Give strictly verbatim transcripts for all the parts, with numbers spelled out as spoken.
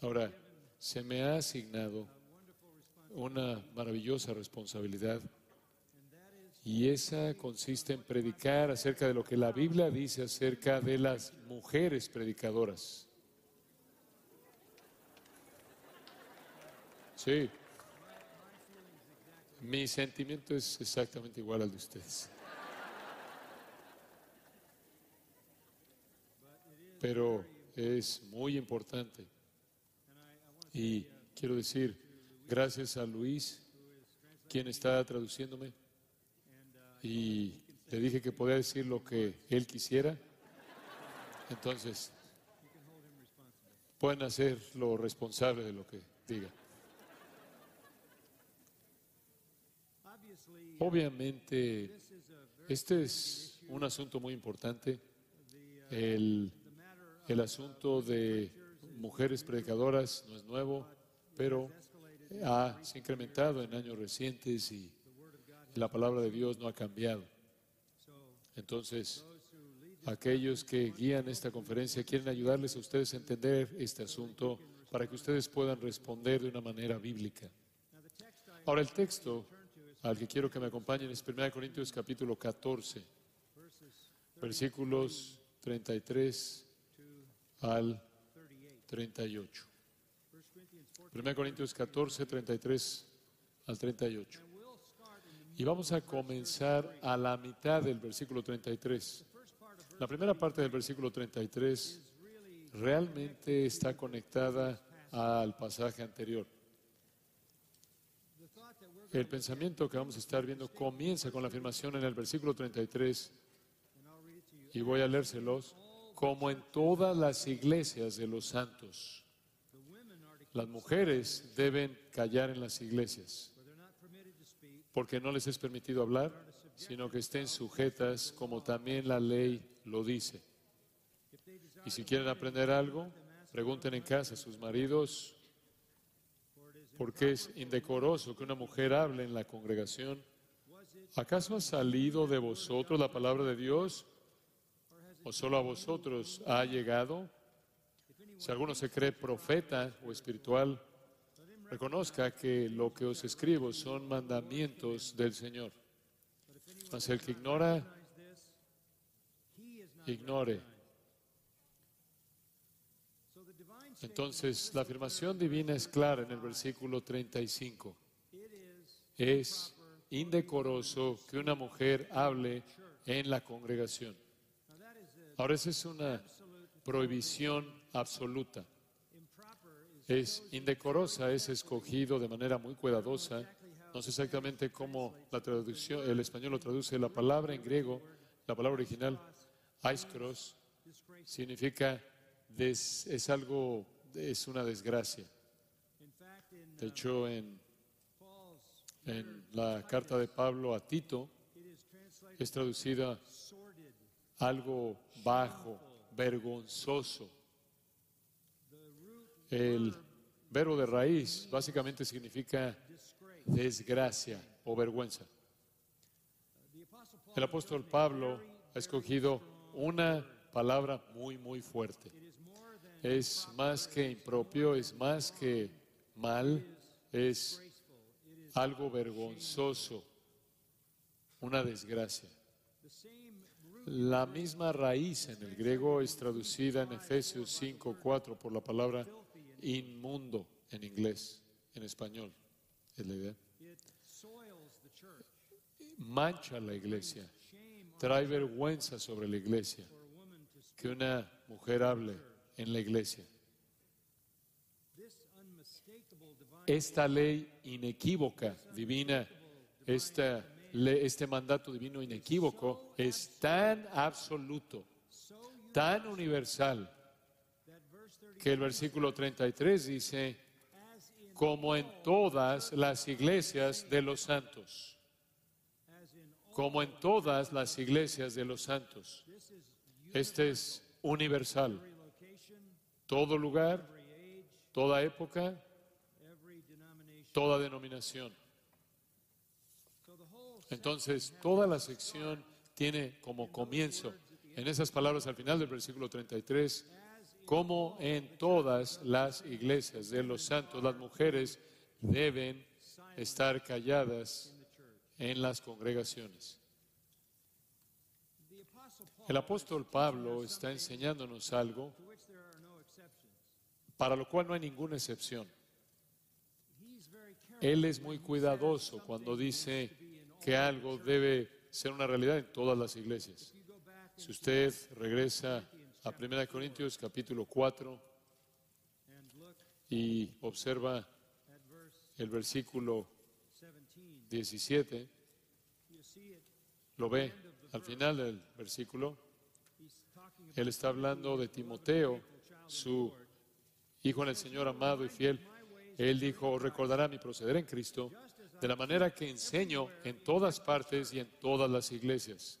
Ahora, se me ha asignado una maravillosa responsabilidad y esa consiste en predicar acerca de lo que la Biblia dice acerca de las mujeres predicadoras. Sí. Mi sentimiento es exactamente igual al de ustedes. Pero es muy importante. Y quiero decir, gracias a Luis, quien está traduciéndome, y le dije que podía decir lo que él quisiera. Entonces, pueden hacerlo responsable de lo que diga. Obviamente, este es un asunto muy importante, el, el asunto de mujeres predicadoras no es nuevo, pero ha, se ha incrementado en años recientes y la palabra de Dios no ha cambiado. Entonces, aquellos que guían esta conferencia quieren ayudarles a ustedes a entender este asunto para que ustedes puedan responder de una manera bíblica. Ahora, el texto al que quiero que me acompañen es Primera de Corintios capítulo catorce, versículos treinta y tres al treinta y ocho. Primera Corintios catorce, treinta y tres al treinta y ocho. Y vamos a comenzar a la mitad del versículo treinta y tres. La primera parte del versículo treinta y tres realmente está conectada al pasaje anterior. El pensamiento que vamos a estar viendo comienza con la afirmación en el versículo treinta y tres, y voy a leérselos. Como en todas las iglesias de los santos, las mujeres deben callar en las iglesias, porque no les es permitido hablar, sino que estén sujetas como también la ley lo dice. Y si quieren aprender algo, pregunten en casa a sus maridos, porque es indecoroso que una mujer hable en la congregación. ¿Acaso ha salido de vosotros la palabra de Dios? ¿O solo a vosotros ha llegado? Si alguno se cree profeta o espiritual, reconozca que lo que os escribo son mandamientos del Señor. Mas el que ignora, ignore. Entonces, la afirmación divina es clara en el versículo treinta y cinco. Es indecoroso que una mujer hable en la congregación. Ahora, esa es una prohibición absoluta. Es indecorosa, es escogido de manera muy cuidadosa. No sé exactamente cómo la traducción, el español lo traduce. La palabra en griego, la palabra original, aiskros, significa, des, es algo, es una desgracia. De hecho, en, en la carta de Pablo a Tito, es traducida algo bajo, vergonzoso. El verbo de raíz básicamente significa desgracia o vergüenza. El apóstol Pablo ha escogido una palabra muy, muy fuerte. Es más que impropio, es más que mal, es algo vergonzoso, una desgracia. La misma raíz en el griego es traducida en Efesios cinco cuatro por la palabra inmundo en inglés, en español, es la idea. Mancha la iglesia, trae vergüenza sobre la iglesia, que una mujer hable en la iglesia. Esta ley inequívoca, divina, esta, este mandato divino inequívoco es tan absoluto, tan universal, que el versículo treinta y tres dice, como en todas las iglesias de los santos, como en todas las iglesias de los santos. Este es universal. Todo lugar, toda época, toda denominación. Entonces, toda la sección tiene como comienzo, en esas palabras al final del versículo treinta y tres, como en todas las iglesias de los santos, las mujeres deben estar calladas en las congregaciones. El apóstol Pablo está enseñándonos algo para lo cual no hay ninguna excepción. Él es muy cuidadoso cuando dice que algo debe ser una realidad en todas las iglesias. Si usted regresa a Primera de Corintios, capítulo cuatro, y observa el versículo diecisiete, lo ve al final del versículo. Él está hablando de Timoteo, su hijo en el Señor amado y fiel. Él dijo, recordará mi proceder en Cristo, de la manera que enseño en todas partes y en todas las iglesias.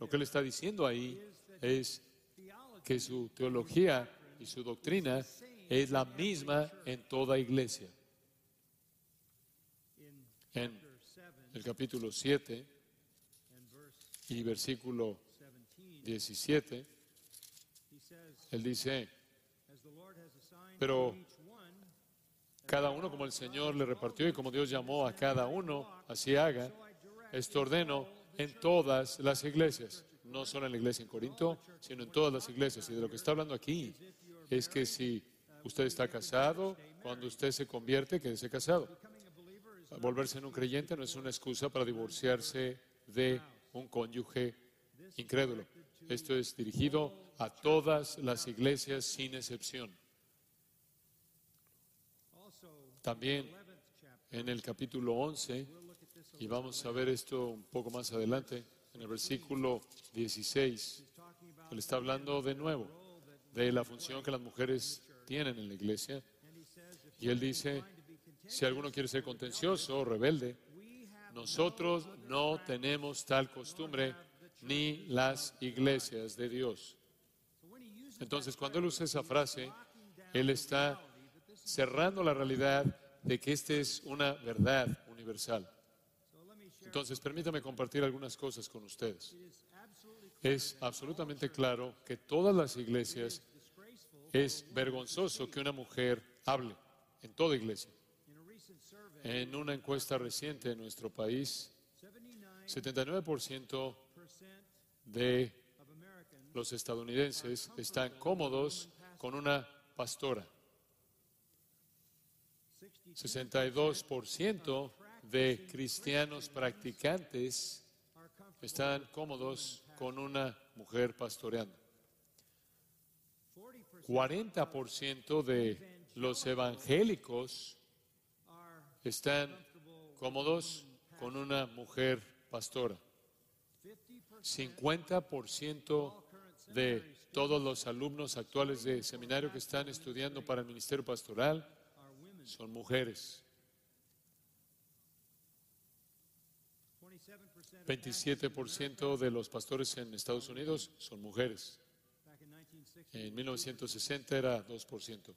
Lo que él está diciendo ahí es que su teología y su doctrina es la misma en toda iglesia. En el capítulo siete y versículo diecisiete, él dice, pero cada uno como el Señor le repartió y como Dios llamó a cada uno, así haga. Esto ordeno en todas las iglesias, no solo en la iglesia en Corinto, sino en todas las iglesias. Y de lo que está hablando aquí es que si usted está casado, cuando usted se convierte, quédese casado. Volverse en un creyente no es una excusa para divorciarse de un cónyuge incrédulo. Esto es dirigido a todas las iglesias sin excepción. También en el capítulo once, y vamos a ver esto un poco más adelante, en el versículo dieciséis, él está hablando de nuevo de la función que las mujeres tienen en la iglesia. Y él dice, si alguno quiere ser contencioso o rebelde, nosotros no tenemos tal costumbre, ni las iglesias de Dios. Entonces, cuando él usa esa frase, él está cerrando la realidad de que esta es una verdad universal. Entonces, permítame compartir algunas cosas con ustedes. Es absolutamente claro que todas las iglesias es vergonzoso que una mujer hable, en toda iglesia. En una encuesta reciente en nuestro país, setenta y nueve por ciento de los estadounidenses están cómodos con una pastora. sesenta y dos por ciento de cristianos practicantes están cómodos con una mujer pastoreando. cuarenta por ciento de los evangélicos están cómodos con una mujer pastora. cincuenta por ciento de todos los alumnos actuales de seminario que están estudiando para el ministerio pastoral son mujeres. veintisiete por ciento de los pastores en Estados Unidos son mujeres. En mil novecientos sesenta era dos por ciento.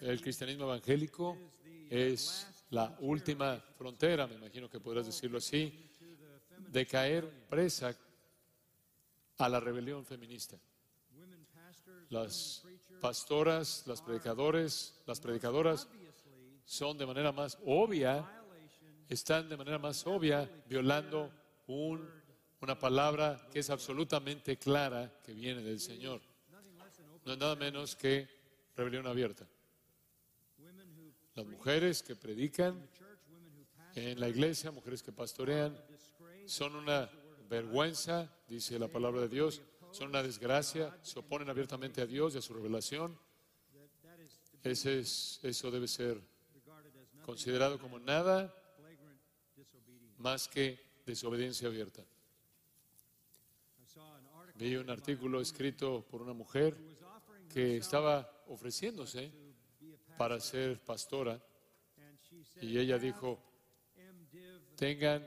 El cristianismo evangélico es la última frontera, me imagino que podrás decirlo así, de caer presa a la rebelión feminista. Las pastoras, las predicadores, las predicadoras son de manera más obvia, están de manera más obvia violando un, una palabra que es absolutamente clara que viene del Señor. no es nada menos que rebelión abierta. Las mujeres que predican en la iglesia, mujeres que pastorean, son una vergüenza, dice la palabra de Dios, son una desgracia, se oponen abiertamente a Dios y a su revelación. Ese es, eso debe ser considerado como nada más que desobediencia abierta. Vi un artículo escrito por una mujer que estaba ofreciéndose para ser pastora y ella dijo, tengan,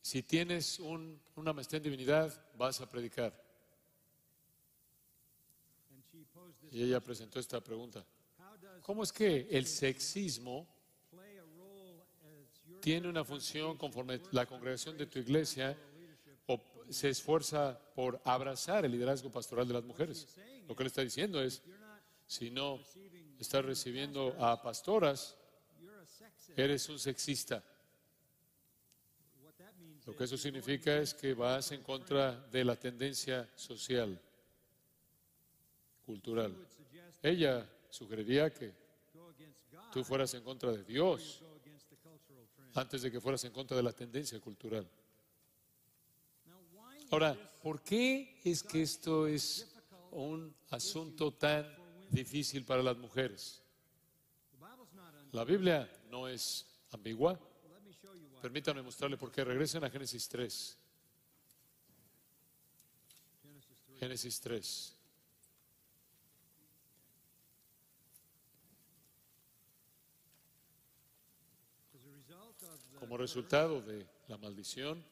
si tienes un, una maestría en divinidad, vas a predicar. Y ella presentó esta pregunta. ¿Cómo es que el sexismo tiene una función conforme la congregación de tu iglesia o se esfuerza por abrazar el liderazgo pastoral de las mujeres? Lo que él está diciendo es, si no estás recibiendo a pastoras, eres un sexista. Lo que eso significa es que vas en contra de la tendencia social, cultural. Ella sugeriría que tú fueras en contra de Dios antes de que fueras en contra de la tendencia cultural. Ahora, ¿por qué es que esto es un asunto tan difícil para las mujeres? La Biblia no es ambigua. Permítanme mostrarle por qué. Regresen a Génesis tres. Génesis tres. Como resultado de la maldición,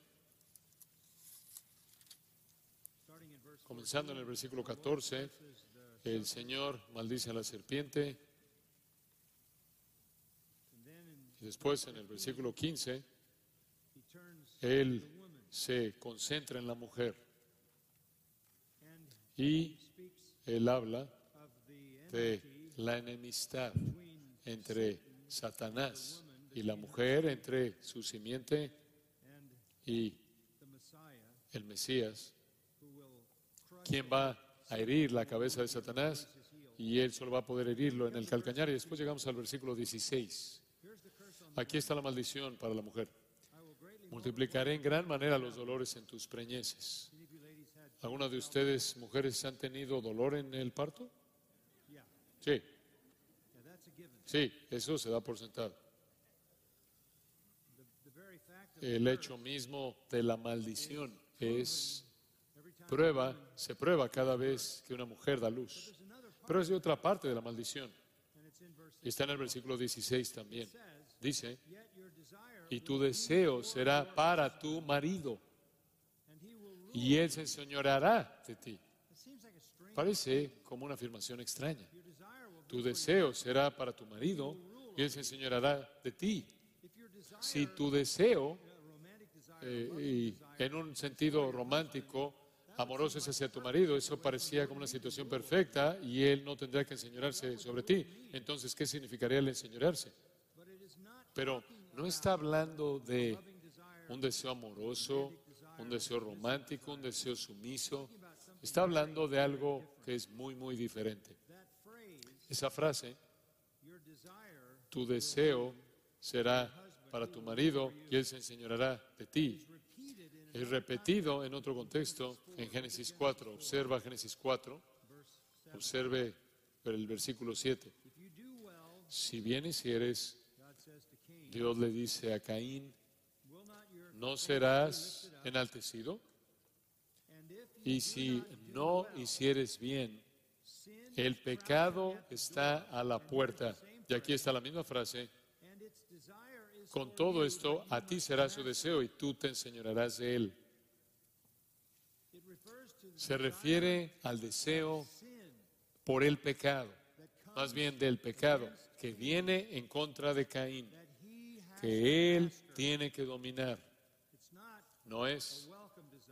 comenzando en el versículo catorce, el Señor maldice a la serpiente. Y después, en el versículo quince, Él se concentra en la mujer. Y Él habla de la enemistad entre Satanás y la mujer, entre su simiente y el Mesías, quien va a herir la cabeza de Satanás y él solo va a poder herirlo en el calcañar. Y después llegamos al versículo dieciséis. Aquí está la maldición para la mujer. Multiplicaré en gran manera los dolores en tus preñeces. ¿Alguna de ustedes, mujeres, han tenido dolor en el parto? Sí. Sí, eso se da por sentado. El hecho mismo de la maldición es prueba, se prueba cada vez que una mujer da luz. Pero es de otra parte de la maldición. Está en el versículo dieciséis también. Dice, y tu deseo será para tu marido, y él se enseñoreará de ti. Parece como una afirmación extraña. Tu deseo será para tu marido, y él se enseñoreará de ti. Si tu deseo, eh, y en un sentido romántico, amoroso es hacia tu marido, eso parecía como una situación perfecta y él no tendría que enseñorearse sobre ti. Entonces, ¿qué significaría el enseñorearse? Pero no está hablando de un deseo amoroso, un deseo romántico, un deseo sumiso. Está hablando de algo que es muy, muy diferente. Esa frase, tu deseo será para tu marido y él se enseñoreará de ti, es repetido en otro contexto en Génesis cuatro. Observa Génesis cuatro, observe el versículo siete. Si bien hicieres, Dios le dice a Caín, ¿no serás enaltecido? Y si no hicieres bien, el pecado está a la puerta. Y aquí está la misma frase. Con todo esto, a ti será su deseo y tú te enseñorearás de él. Se refiere al deseo por el pecado, más bien del pecado que viene en contra de Caín, que él tiene que dominar. No es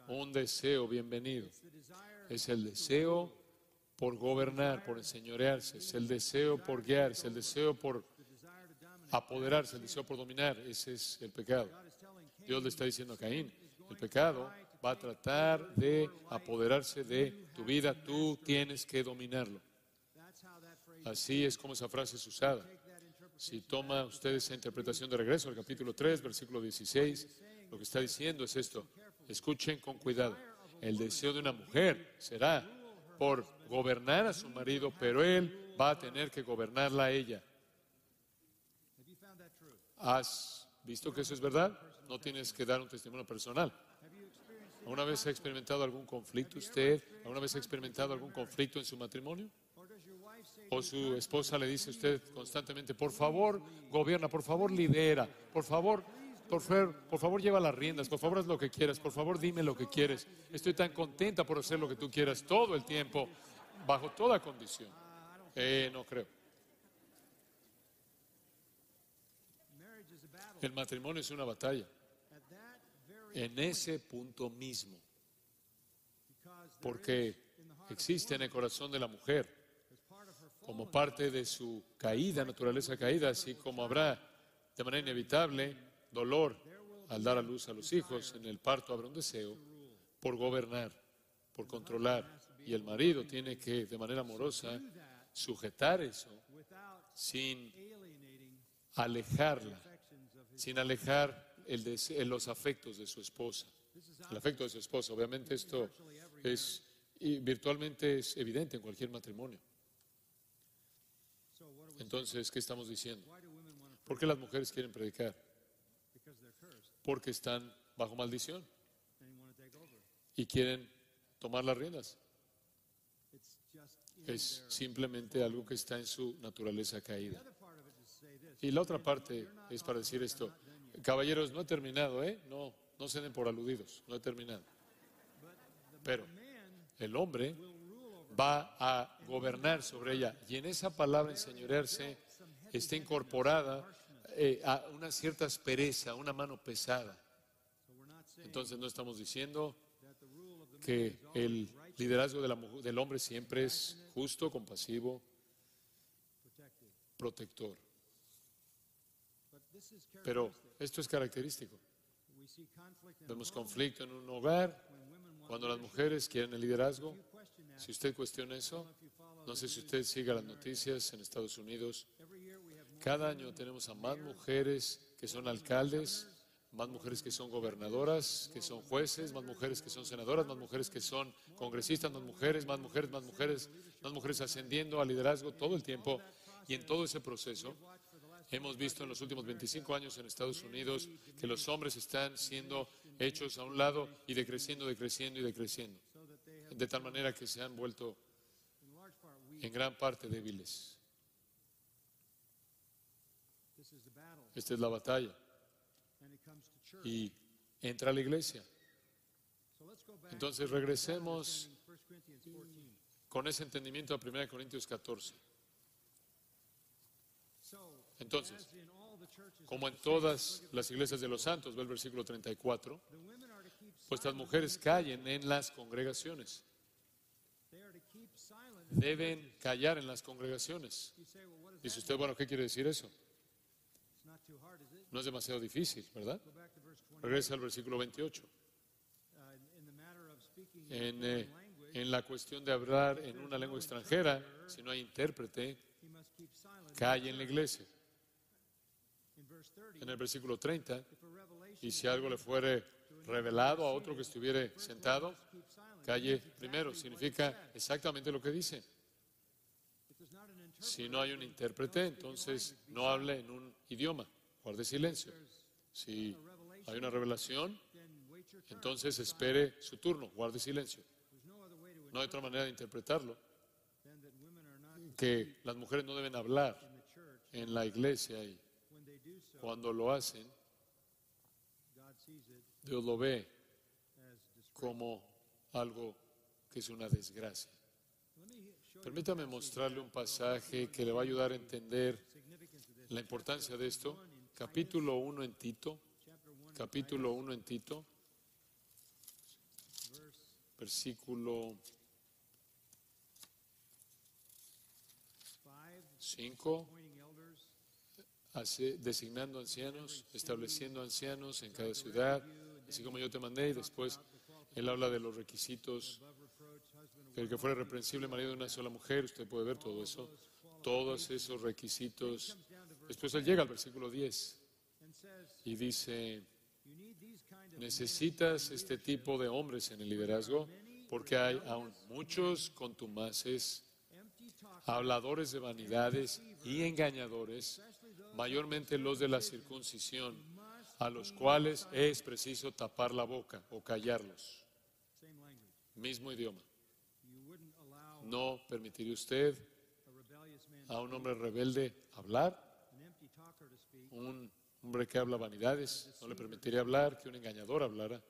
un deseo bienvenido, es el deseo por gobernar, por enseñorearse, es el deseo por guiar, es el deseo por apoderarse, el deseo por dominar. Ese es el pecado. Dios le está diciendo a Caín, el pecado va a tratar de apoderarse de tu vida. Tú tienes que dominarlo. Así es como esa frase es usada. Si toma usted esa interpretación de regreso al capítulo tres, versículo dieciséis, lo que está diciendo es esto. Escuchen con cuidado. El deseo de una mujer será por gobernar a su marido, pero él va a tener que gobernarla a ella. ¿Has visto que eso es verdad? No tienes que dar un testimonio personal. ¿Alguna vez ha experimentado algún conflicto usted? ¿Alguna vez ha experimentado algún conflicto en su matrimonio? ¿O su esposa le dice a usted constantemente, por favor, gobierna, por favor, lidera, por favor, por favor, por favor, lleva las riendas, por favor, haz lo que quieras, por favor, dime lo que quieres. Estoy tan contenta por hacer lo que tú quieras todo el tiempo, bajo toda condición. Eh, no creo. El matrimonio es una batalla. En ese punto mismo. Porque existe en el corazón de la mujer, como parte de su caída, naturaleza caída, así como habrá de manera inevitable dolor al dar a luz a los hijos, en el parto habrá un deseo por gobernar, por controlar. Y el marido tiene que, de manera amorosa, sujetar eso sin alejarla, sin alejar el deseo, los afectos de su esposa. El afecto de su esposa, obviamente esto es, y virtualmente es evidente en cualquier matrimonio. Entonces, ¿qué estamos diciendo? ¿Por qué las mujeres quieren predicar? Porque están bajo maldición y quieren tomar las riendas. Es simplemente algo que está en su naturaleza caída. Y la otra parte es para decir esto. Caballeros, no he terminado, ¿eh? No, no se den por aludidos, no he terminado. Pero el hombre va a gobernar sobre ella. Y en esa palabra enseñorearse está incorporada eh, a una cierta aspereza, una mano pesada. Entonces no estamos diciendo que el liderazgo de la mujer, del hombre siempre es justo, compasivo, protector. Pero esto es característico. Vemos conflicto en un hogar cuando las mujeres quieren el liderazgo. Si usted cuestiona eso, no sé si usted siga las noticias en Estados Unidos. Cada año tenemos a más mujeres que son alcaldes, más mujeres que son gobernadoras, que son jueces, más mujeres que son senadoras, más mujeres que son congresistas, más mujeres, más mujeres, más mujeres, más mujeres ascendiendo al liderazgo todo el tiempo. Y en todo ese proceso hemos visto en los últimos veinticinco años en Estados Unidos que los hombres están siendo hechos a un lado y decreciendo, decreciendo y decreciendo, de tal manera que se han vuelto en gran parte débiles. Esta es la batalla. Y entra a la iglesia. Entonces regresemos con ese entendimiento a Primera de Corintios catorce. Entonces, como en todas las iglesias de los santos, ve el versículo treinta y cuatro, pues las mujeres callen en las congregaciones. Deben callar en las congregaciones. Dice usted, bueno, ¿qué quiere decir eso? No es demasiado difícil, ¿verdad? Regresa al versículo veintiocho. En, eh, en la cuestión de hablar en una lengua extranjera, si no hay intérprete, calle en la iglesia. En el versículo treinta, y si algo le fuere revelado a otro que estuviere sentado, calle primero. Significa exactamente lo que dice. Si no hay un intérprete, entonces no hable en un idioma, guarde silencio. Si hay una revelación, entonces espere su turno, guarde silencio. No hay otra manera de interpretarlo, que las mujeres no deben hablar en la iglesia, y cuando lo hacen, Dios lo ve como algo que es una desgracia. Permítame mostrarle un pasaje que le va a ayudar a entender la importancia de esto. Capítulo uno en Tito, capítulo uno en Tito, versículo cinco, designando ancianos, estableciendo ancianos en cada ciudad, así como yo te mandé, y después Él habla de los requisitos, que el que fuera reprensible marido de una sola mujer, usted puede ver todo eso, todos esos requisitos. Después él llega al versículo diez y dice, necesitas este tipo de hombres en el liderazgo porque hay aún muchos contumaces, habladores de vanidades y engañadores, mayormente los de la circuncisión, a los cuales es preciso tapar la boca o callarlos. Mismo idioma. No permitiría usted a un hombre rebelde hablar, un hombre que habla vanidades, no le permitiría hablar, que un engañador hablara,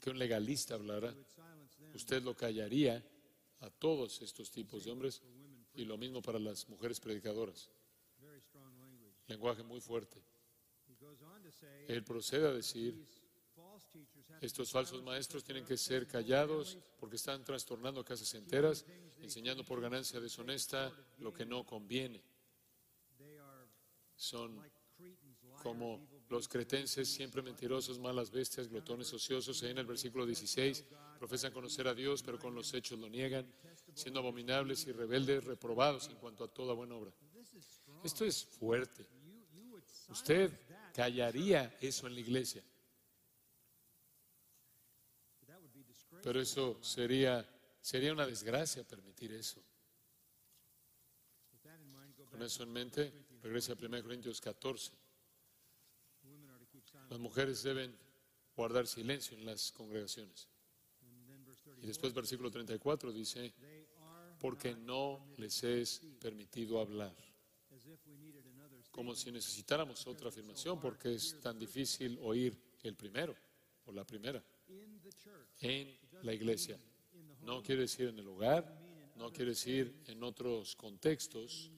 que un legalista hablara. Usted lo callaría a todos estos tipos de hombres, y lo mismo para las mujeres predicadoras. Lenguaje muy fuerte. Él procede a decir, estos falsos maestros tienen que ser callados porque están trastornando casas enteras, enseñando por ganancia deshonesta lo que no conviene. Son como los cretenses, siempre mentirosos, malas bestias, glotones, ociosos. Ahí en el versículo dieciséis, profesan conocer a Dios, pero con los hechos lo niegan, siendo abominables y rebeldes, reprobados en cuanto a toda buena obra. Esto es fuerte. Usted callaría eso en la iglesia. Pero eso sería, sería una desgracia permitir eso. Con eso en mente, regrese a primera de Corintios catorce. Las mujeres deben guardar silencio en las congregaciones. Y después versículo treinta y cuatro dice, porque no les es permitido hablar. Como si necesitáramos otra afirmación, porque es tan difícil oír el primero o la primera. En la iglesia. No quiere decir en el hogar, no quiere decir en otros contextos.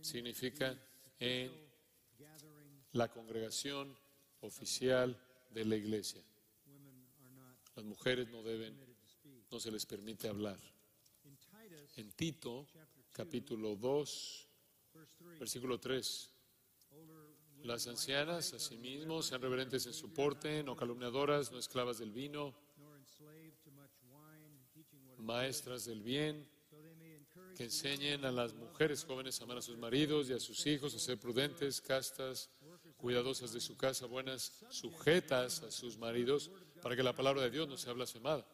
Significa en la congregación oficial de la iglesia. Las mujeres no deben, no se les permite hablar. En Tito, capítulo dos, versículo tres, las ancianas, asimismo, sean reverentes en su porte, no calumniadoras, no esclavas del vino, maestras del bien, que enseñen a las mujeres jóvenes a amar a sus maridos y a sus hijos, a ser prudentes, castas, cuidadosas de su casa, buenas, sujetas a sus maridos, para que la palabra de Dios no sea blasfemada.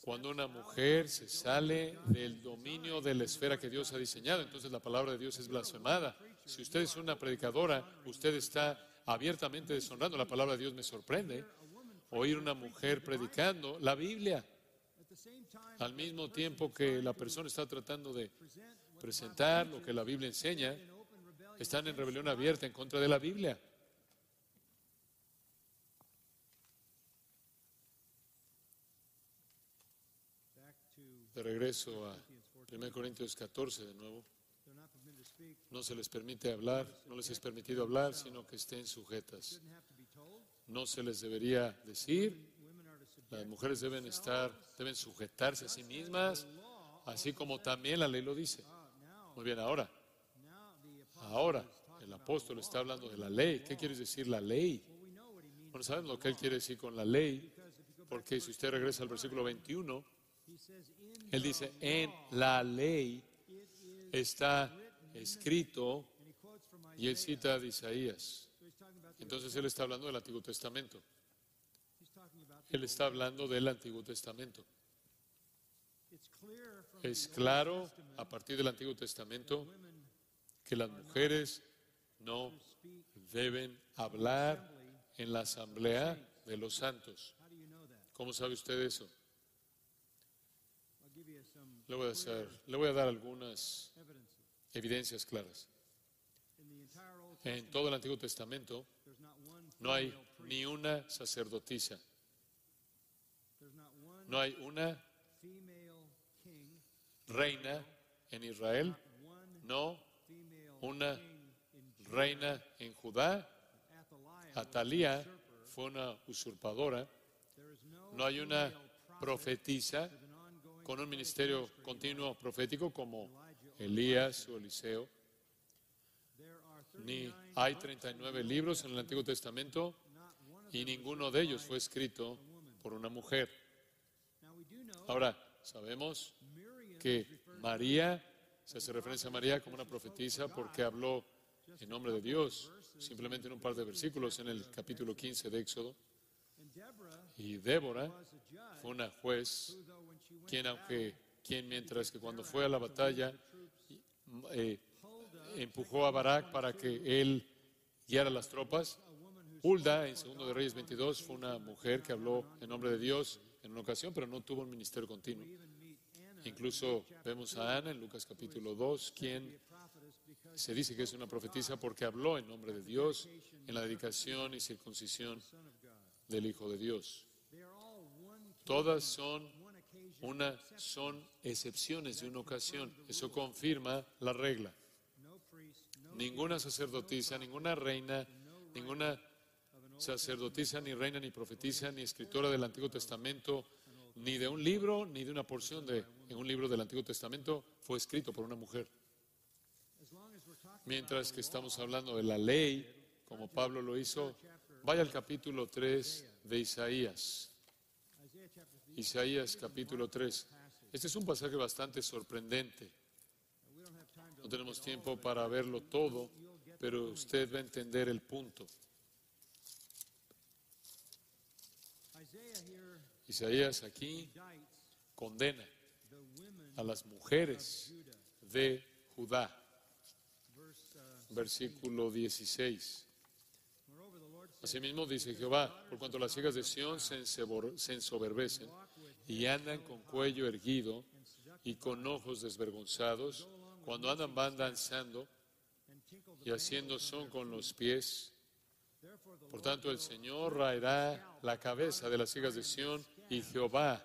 Cuando una mujer se sale del dominio de la esfera que Dios ha diseñado, entonces la palabra de Dios es blasfemada. Si usted es una predicadora, usted está abiertamente deshonrando la palabra de Dios. Me sorprende oír una mujer predicando la Biblia. Al mismo tiempo que la persona está tratando de presentar lo que la Biblia enseña, están en rebelión abierta en contra de la Biblia. De regreso a primera de Corintios catorce de nuevo. No se les permite hablar, no les es permitido hablar, sino que estén sujetas. No se les debería decir. Las mujeres deben estar, deben sujetarse a sí mismas, así como también la ley lo dice. Muy bien, ahora, ahora el apóstol está hablando de la ley. ¿Qué quiere decir la ley? Bueno, sabemos lo que él quiere decir con la ley, porque si usted regresa al versículo veintiuno, él dice, en la ley está escrito, y él cita a Isaías. Entonces él está hablando del Antiguo Testamento. Él está hablando del Antiguo Testamento. Es claro a partir del Antiguo Testamento que las mujeres no deben hablar en la asamblea de los santos. ¿Cómo sabe usted eso? Le voy a hacer, le voy a dar algunas evidencias claras. En todo el Antiguo Testamento no hay ni una sacerdotisa. No hay una reina en Israel. No una reina en Judá. Atalía fue una usurpadora. No hay una profetisa con un ministerio continuo profético como Elías o Eliseo. Ni hay treinta y nueve libros en el Antiguo Testamento y ninguno de ellos fue escrito por una mujer. Ahora, sabemos que María, se hace referencia a María como una profetisa porque habló en nombre de Dios, simplemente en un par de versículos en el capítulo quince de Éxodo. Y Débora fue una juez, quien aunque quien mientras que cuando fue a la batalla eh, empujó a Barak para que él guiara las tropas. Hulda, en segundo de Reyes veintidós, fue una mujer que habló en nombre de Dios en una ocasión, pero no tuvo un ministerio continuo. Incluso vemos a Ana en Lucas capítulo dos, quien se dice que es una profetisa porque habló en nombre de Dios en la dedicación y circuncisión del Hijo de Dios. Todas son una, son excepciones de una ocasión. Eso confirma la regla. Ninguna sacerdotisa, ninguna reina, ninguna sacerdotisa, ni reina, ni profetisa, ni escritora del Antiguo Testamento, ni de un libro, ni de una porción de en un libro del Antiguo Testamento fue escrito por una mujer. Mientras que estamos hablando de la ley, como Pablo lo hizo, vaya al capítulo tres de Isaías. Isaías capítulo tres. Este es un pasaje bastante sorprendente. No tenemos tiempo para verlo todo, pero usted va a entender el punto. Isaías aquí condena a las mujeres de Judá. Versículo dieciséis. Asimismo dice Jehová, por cuanto las hijas de Sión se ensoberbecen y andan con cuello erguido y con ojos desvergonzados, cuando andan van danzando y haciendo son con los pies. Por tanto, el Señor raerá la cabeza de las hijas de Sión y Jehová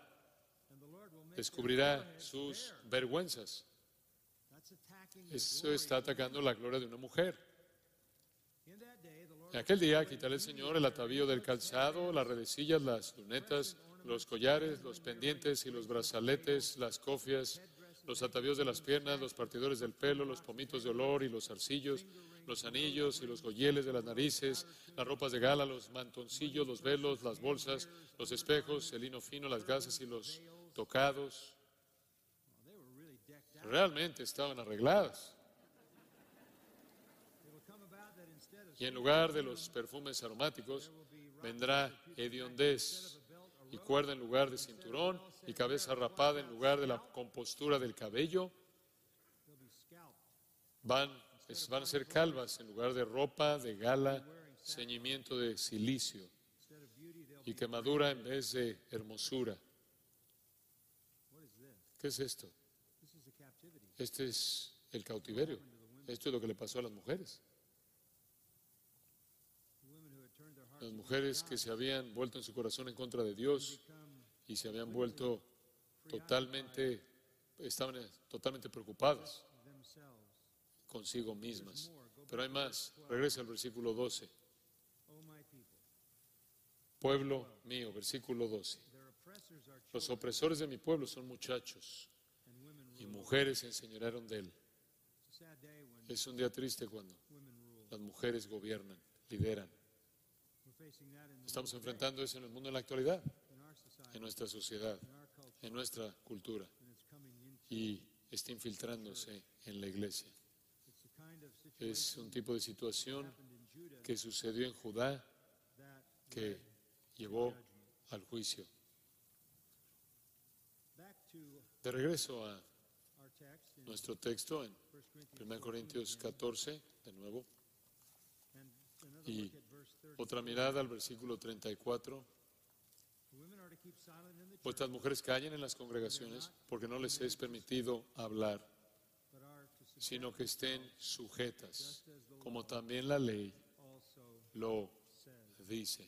descubrirá sus vergüenzas. Eso está atacando la gloria de una mujer. En aquel día quitará el Señor el atavío del calzado, las redecillas, las lunetas, los collares, los pendientes y los brazaletes, las cofias, los atavíos de las piernas, los partidores del pelo, los pomitos de olor y los zarcillos, los anillos y los joyeles de las narices, las ropas de gala, los mantoncillos, los velos, las bolsas, los espejos, el lino fino, las gasas y los tocados. Realmente estaban arregladas. Y en lugar de los perfumes aromáticos, vendrá hediondez y cuerda en lugar de cinturón y cabeza rapada en lugar de la compostura del cabello. Van, es, van a ser calvas en lugar de ropa de gala, ceñimiento de cilicio y quemadura en vez de hermosura. ¿Qué es esto? Este es el cautiverio. Esto es lo que le pasó a las mujeres. Las mujeres que se habían vuelto en su corazón en contra de Dios y se habían vuelto totalmente, estaban totalmente preocupadas consigo mismas. Pero hay más. Regresa al versículo doce. Pueblo mío, versículo doce. Los opresores de mi pueblo son muchachos y mujeres se enseñorearon de él. Es un día triste cuando las mujeres gobiernan, lideran. Estamos enfrentando eso en el mundo en la actualidad, en nuestra sociedad, en nuestra cultura, y está infiltrándose en la iglesia. Es un tipo de situación que sucedió en Judá que llevó al juicio. De regreso a nuestro texto en primera de Corintios catorce, de nuevo. Y otra mirada al versículo treinta y cuatro. Vuestras mujeres callen en las congregaciones porque no les es permitido hablar, sino que estén sujetas, como también la ley lo dice.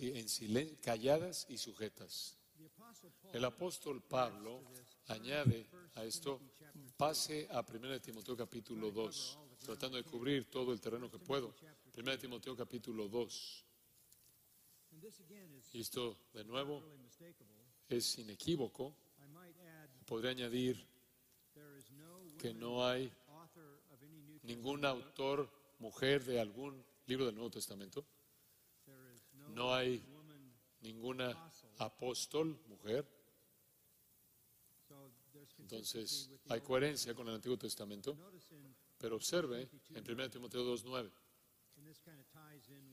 en silencio, calladas y sujetas. El apóstol Pablo añade a esto, pase a Primera de Timoteo capítulo dos, tratando de cubrir todo el terreno que puedo. Primera de Timoteo capítulo dos. Y esto, de nuevo, es inequívoco. Podría añadir que no hay ningún autor, mujer de algún libro del Nuevo Testamento. No hay ninguna apóstol, mujer. Entonces, hay coherencia con el Antiguo Testamento. Pero observe en Primera de Timoteo dos nueve.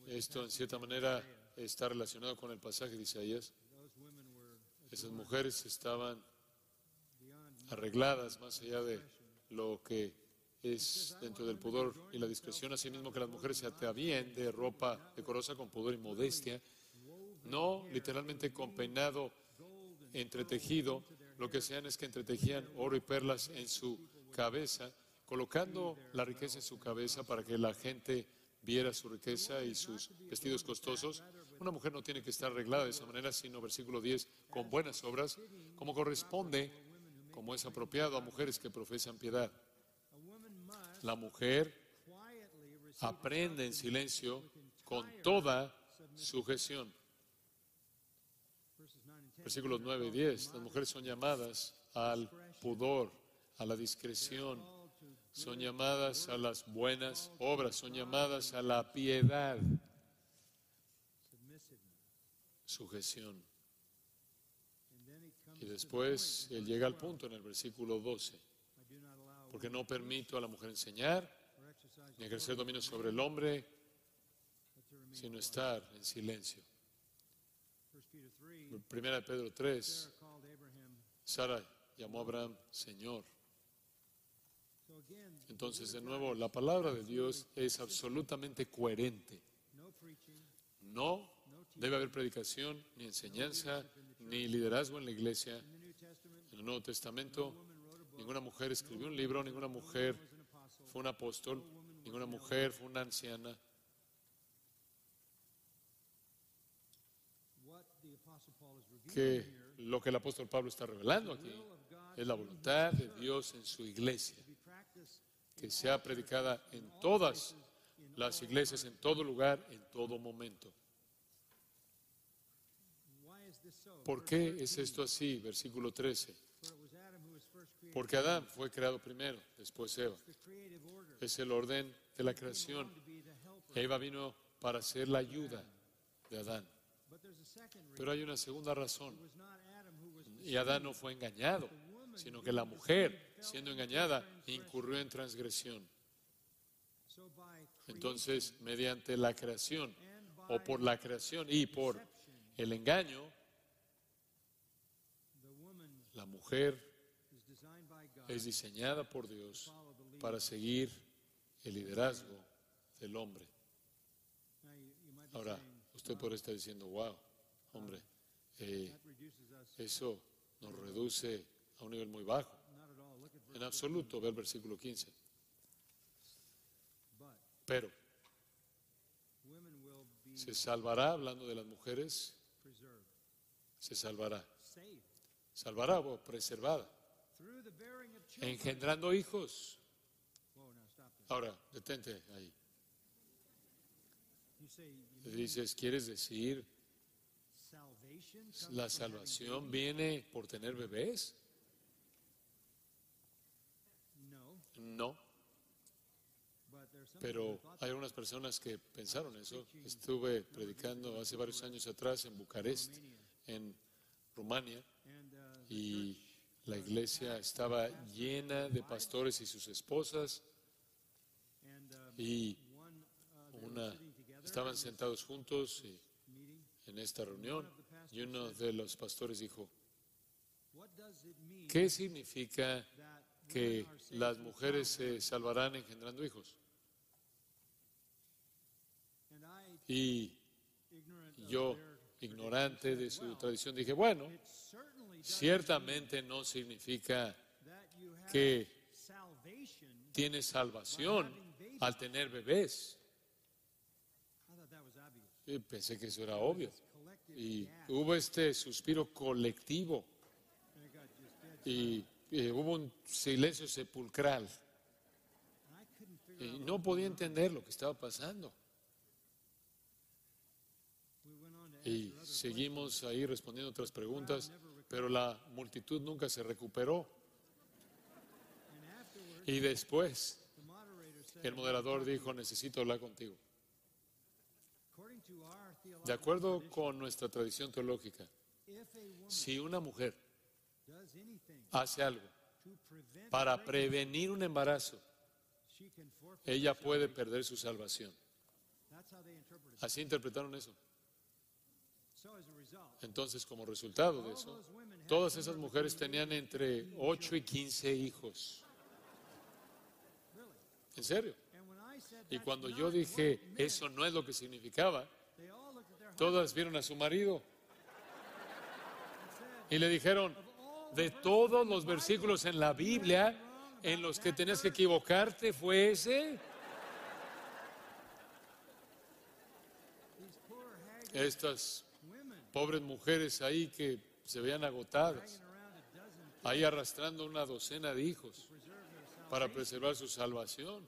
Esto, en cierta manera, está relacionado con el pasaje de Isaías. Esas mujeres estaban arregladas más allá de lo que es dentro del pudor y la discreción, así mismo que las mujeres se atavíen de ropa decorosa con pudor y modestia, no literalmente con peinado entretejido. Lo que hacían es que entretejían oro y perlas en su cabeza, colocando la riqueza en su cabeza para que la gente viera su riqueza y sus vestidos costosos. Una mujer no tiene que estar arreglada de esa manera, sino, versículo diez, con buenas obras, como corresponde, como es apropiado a mujeres que profesan piedad. La mujer aprende en silencio con toda sujeción. Versículos nueve y diez, las mujeres son llamadas al pudor, a la discreción. Son llamadas a las buenas obras, son llamadas a la piedad, sujeción. Y después él llega al punto en el versículo doce, porque no permito a la mujer enseñar ni ejercer dominio sobre el hombre, sino estar en silencio. Primera de Pedro tres, Sara llamó a Abraham Señor. Entonces, de nuevo, la palabra de Dios es absolutamente coherente. No debe haber predicación, ni enseñanza, ni liderazgo en la iglesia. En el Nuevo Testamento, ninguna mujer escribió un libro, ninguna mujer fue un apóstol, ninguna mujer fue una anciana. Que lo que el apóstol Pablo está revelando aquí es la voluntad de Dios en su iglesia, que sea predicada en todas las iglesias, en todo lugar, en todo momento. ¿Por qué es esto así? Versículo trece. Porque Adán fue creado primero, después Eva. Es el orden de la creación. Eva vino para ser la ayuda de Adán. Pero hay una segunda razón. Y Adán no fue engañado, sino que la mujer, siendo engañada, incurrió en transgresión. Entonces, mediante la creación, o por la creación y por el engaño, la mujer es diseñada por Dios para seguir el liderazgo del hombre. Ahora, usted podría estar diciendo, wow, hombre, eh, eso nos reduce a un nivel muy bajo. En absoluto, ve el versículo quince. Pero se salvará, hablando de las mujeres, se salvará. Salvará o preservada, engendrando hijos. Ahora, detente ahí. Dices, ¿quieres decir la salvación viene por tener bebés? No. Pero hay algunas personas que pensaron eso. Estuve predicando hace varios años atrás en Bucarest, en Rumania, y la iglesia estaba llena de pastores y sus esposas, y una estaban sentados juntos y, en esta reunión, y uno de los pastores dijo, ¿qué significa que las mujeres se salvarán engendrando hijos? Y yo, ignorante de su tradición, dije, bueno, ciertamente no significa que tienes salvación al tener bebés. Pensé que eso era obvio. y hubo este suspiro colectivo y eh, hubo un silencio sepulcral y no podía entender lo que estaba pasando. Y seguimos ahí respondiendo otras preguntas, pero la multitud nunca se recuperó. Y después, el moderador dijo, necesito hablar contigo. De acuerdo con nuestra tradición teológica, si una mujer hace algo para prevenir un embarazo, ella puede perder su salvación. Así interpretaron eso. Entonces, como resultado de eso, todas esas mujeres tenían entre ocho y quince hijos. ¿En serio? Y cuando yo dije, eso no es lo que significaba, todas vieron a su marido y le dijeron, de todos los versículos en la Biblia en los que tenías que equivocarte, ¿fue ese? Estas pobres mujeres ahí que se veían agotadas, ahí arrastrando una docena de hijos para preservar su salvación.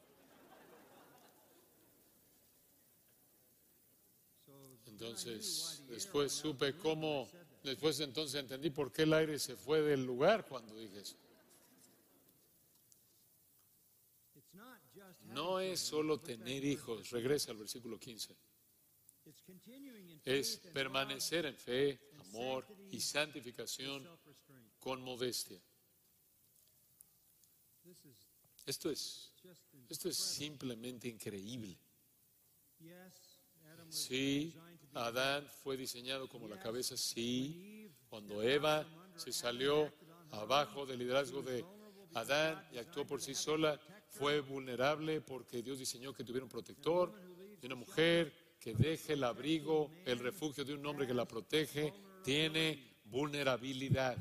Entonces, después supe cómo, después entonces entendí por qué el aire se fue del lugar cuando dije eso. No es solo tener hijos, regresa al versículo quince. Es permanecer en fe, amor y santificación con modestia. Esto es, esto es simplemente increíble. Sí, Adán fue diseñado como la cabeza, sí. Cuando Eva se salió abajo del liderazgo de Adán y actuó por sí sola, fue vulnerable porque Dios diseñó que tuviera un protector y una mujer que deje el abrigo, el refugio de un hombre que la protege, tiene vulnerabilidad.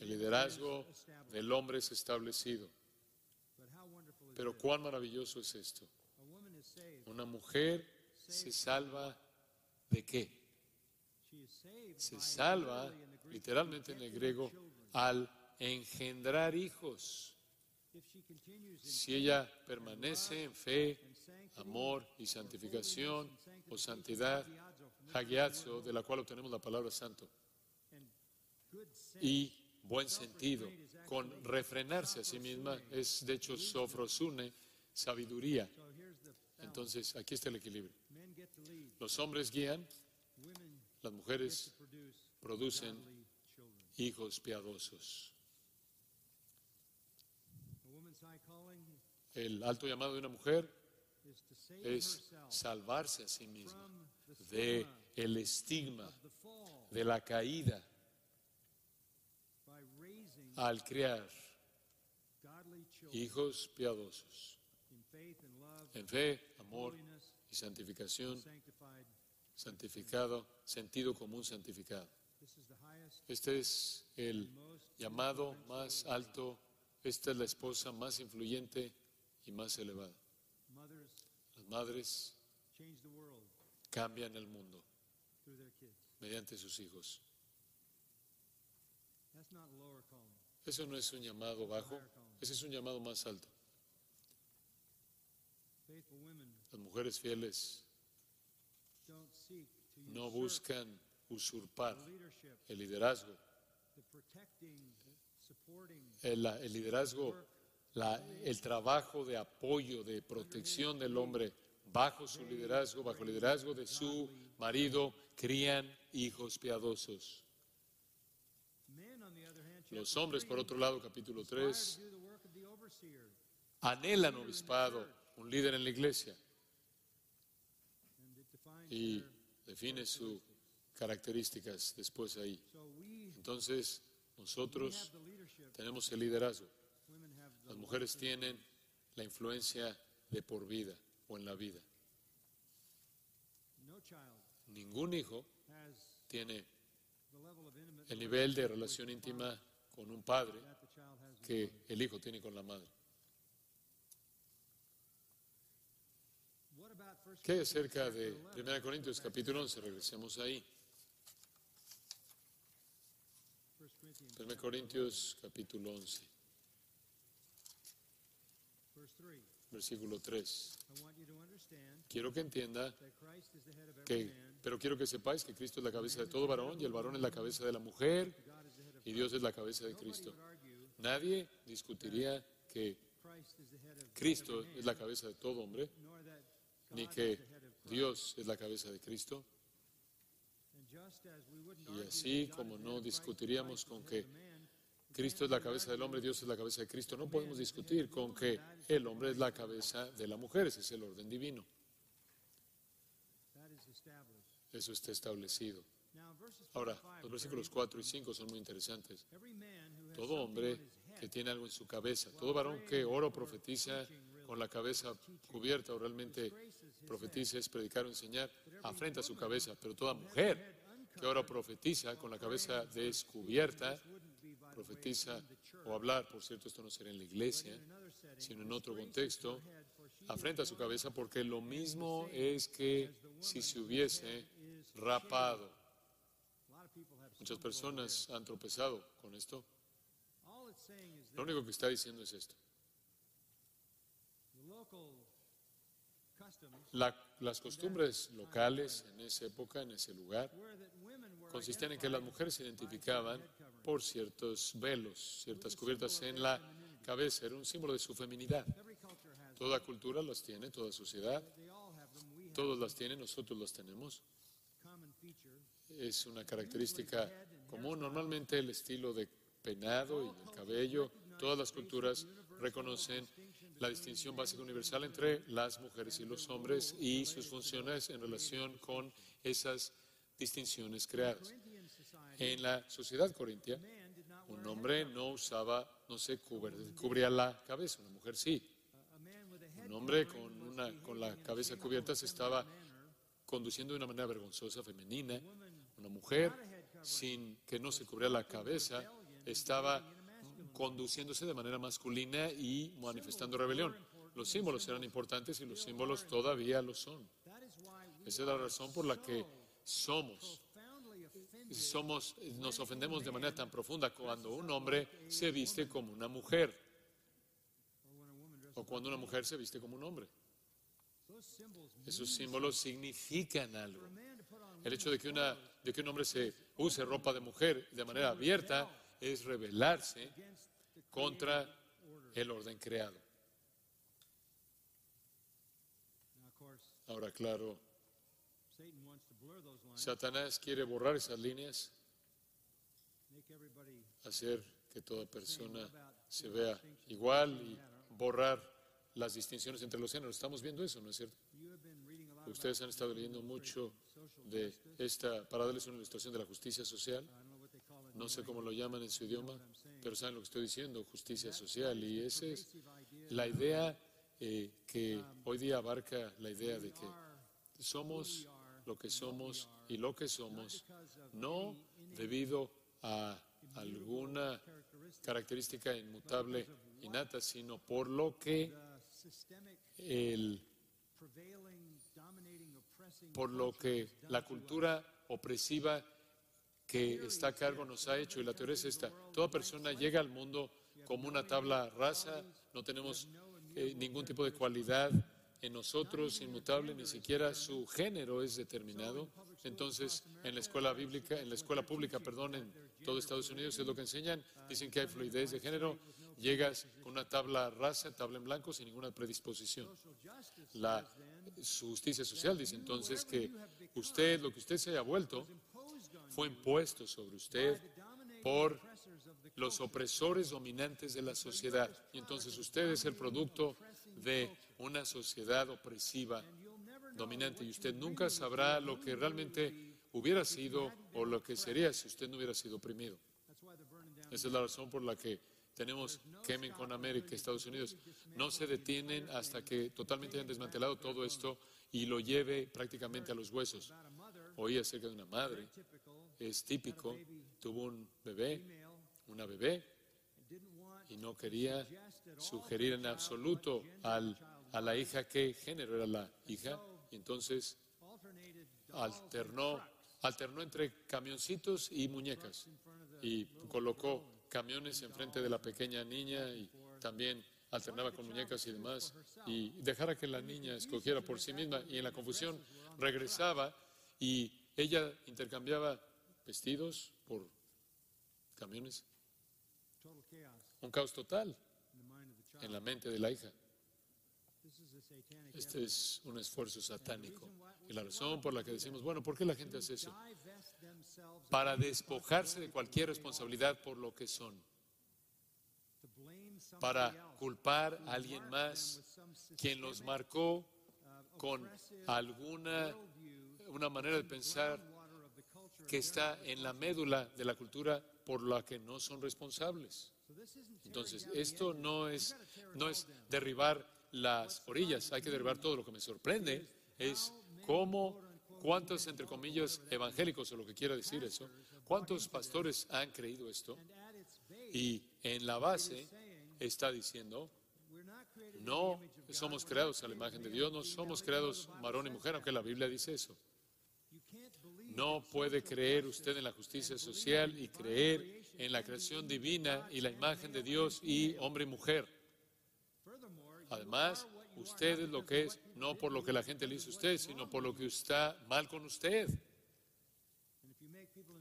El liderazgo del hombre es establecido. Pero cuán maravilloso es esto. Una mujer se salva ¿de qué? Se salva, literalmente en el griego, al engendrar hijos. Si ella permanece en fe, amor y santificación o santidad, hagiazo, de la cual obtenemos la palabra santo, y buen sentido, con refrenarse a sí misma, es de hecho sofrosune, sabiduría. Entonces, aquí está el equilibrio. Los hombres guían, las mujeres producen hijos piadosos. El alto llamado de una mujer es salvarse a sí misma de el estigma de la caída al crear hijos piadosos en fe, amor y santificación, santificado, sentido común santificado. Este es el llamado más alto. Esta es la esposa más influyente y más elevada. Las madres cambian el mundo mediante sus hijos. Eso no es un llamado bajo, ese es un llamado más alto. Las mujeres fieles no buscan usurpar el liderazgo, El, el liderazgo, la, el trabajo de apoyo, de protección del hombre bajo su liderazgo, bajo el liderazgo de su marido, crían hijos piadosos. Los hombres, por otro lado, capítulo tres, anhelan obispado, un líder en la iglesia, y define sus características después ahí. Entonces, nosotros tenemos el liderazgo. Las mujeres tienen la influencia de por vida o en la vida. Ningún hijo tiene el nivel de relación íntima con un padre que el hijo tiene con la madre. ¿Qué es acerca de Primera Corintios capítulo once? Regresemos ahí. Primera Corintios capítulo once. Versículo tres. Quiero que entienda que, pero quiero que sepáis que Cristo es la cabeza de todo varón y el varón es la cabeza de la mujer y Dios es la cabeza de Cristo. Nadie discutiría que Cristo es la cabeza de todo hombre, ni que Dios es la cabeza de Cristo. Y así como no discutiríamos con que Cristo es la cabeza del hombre, Dios es la cabeza de Cristo, no podemos discutir con que el hombre es la cabeza de la mujer. Ese es el orden divino. Eso está establecido. Ahora, los versículos cuatro y cinco son muy interesantes. Todo hombre que tiene algo en su cabeza, todo varón que ora o profetiza con la cabeza cubierta o realmente profetiza, es predicar o enseñar, afrenta su cabeza. Pero toda mujer que ora o profetiza con la cabeza descubierta, profetiza o hablar, por cierto, esto no será en la iglesia, sino en otro contexto, afrenta su cabeza, porque lo mismo es que si se hubiese rapado. Muchas personas han tropezado con esto. Lo único que está diciendo es esto. La, las costumbres locales en esa época, en ese lugar, consistían en que las mujeres se identificaban por ciertos velos, ciertas cubiertas en la cabeza. Era un símbolo de su feminidad. Toda cultura las tiene, toda sociedad. Todos las tienen, nosotros las tenemos. Es una característica común. Normalmente el estilo de peinado y el cabello, todas las culturas reconocen la distinción básica universal entre las mujeres y los hombres y sus funciones en relación con esas distinciones creadas. En la sociedad corintia, un hombre no usaba, no se cubría la cabeza, una mujer sí. Un hombre con, una, con la cabeza cubierta se estaba conduciendo de una manera vergonzosa, femenina. Una mujer, sin que no se cubría la cabeza, estaba conduciéndose de manera masculina y manifestando rebelión. Los símbolos eran importantes y los símbolos todavía lo son. Esa es la razón por la que somos, somos, nos ofendemos de manera tan profunda cuando un hombre se viste como una mujer o cuando una mujer se viste como un hombre. Esos símbolos significan algo. El hecho de que, una, de que un hombre se use ropa de mujer de manera abierta es rebelarse contra el orden creado. Ahora, claro, Satanás quiere borrar esas líneas, hacer que toda persona se vea igual y borrar las distinciones entre los géneros. Estamos viendo eso, ¿no es cierto? Ustedes han estado leyendo mucho de esta, para darles una ilustración de la justicia social. No sé cómo lo llaman en su idioma, pero saben lo que estoy diciendo, justicia social. Y esa es la idea eh, que hoy día abarca la idea de que somos lo que somos y lo que somos, no debido a alguna característica inmutable innata, sino por lo que el, por lo que la cultura opresiva que está a cargo nos ha hecho. Y la teoría es esta: toda persona llega al mundo como una tabla rasa, no tenemos eh, ningún tipo de cualidad en nosotros inmutable, ni siquiera su género es determinado. Entonces, en la escuela bíblica, en la escuela pública, perdón, en todo Estados Unidos es lo que enseñan. Dicen que hay fluidez de género. Llegas con una tabla rasa, tabla en blanco, sin ninguna predisposición. La justicia social dice entonces que usted, lo que usted se haya vuelto, fue impuesto sobre usted por los opresores dominantes de la sociedad. Y entonces usted es el producto de una sociedad opresiva, dominante. Y usted nunca sabrá lo que realmente hubiera sido o lo que sería si usted no hubiera sido oprimido. Esa es la razón por la que tenemos Kemen con América, Estados Unidos. No se detienen hasta que totalmente hayan desmantelado todo esto y lo lleve prácticamente a los huesos. Oí acerca de una madre, es típico, tuvo un bebé, una bebé, y no quería sugerir en absoluto al, a la hija qué género era la hija, Y entonces alternó, alternó entre camioncitos y muñecas, y colocó camiones enfrente de la pequeña niña y también alternaba con muñecas y demás, y dejara que la niña escogiera por sí misma, y en la confusión regresaba y ella intercambiaba vestidos por camiones. Un caos total en la mente de la hija. Este es un esfuerzo satánico. Y la razón por la que decimos, bueno, ¿por qué la gente hace eso? Para despojarse de cualquier responsabilidad por lo que son. Para culpar a alguien más, quien los marcó con alguna una manera de pensar que está en la médula de la cultura por la que no son responsables. Entonces, esto no es, no es derribar las orillas, hay que derribar todo. Lo que me sorprende es cómo, cuántos, entre comillas, evangélicos, o lo que quiera decir eso, cuántos pastores han creído esto, y en la base está diciendo, no somos creados a la imagen de Dios, no somos creados varón y mujer, aunque la Biblia dice eso. No puede creer usted en la justicia social y creer en la creación divina y la imagen de Dios y hombre y mujer. Además, usted es lo que es, no por lo que la gente le hizo a usted, sino por lo que está mal con usted.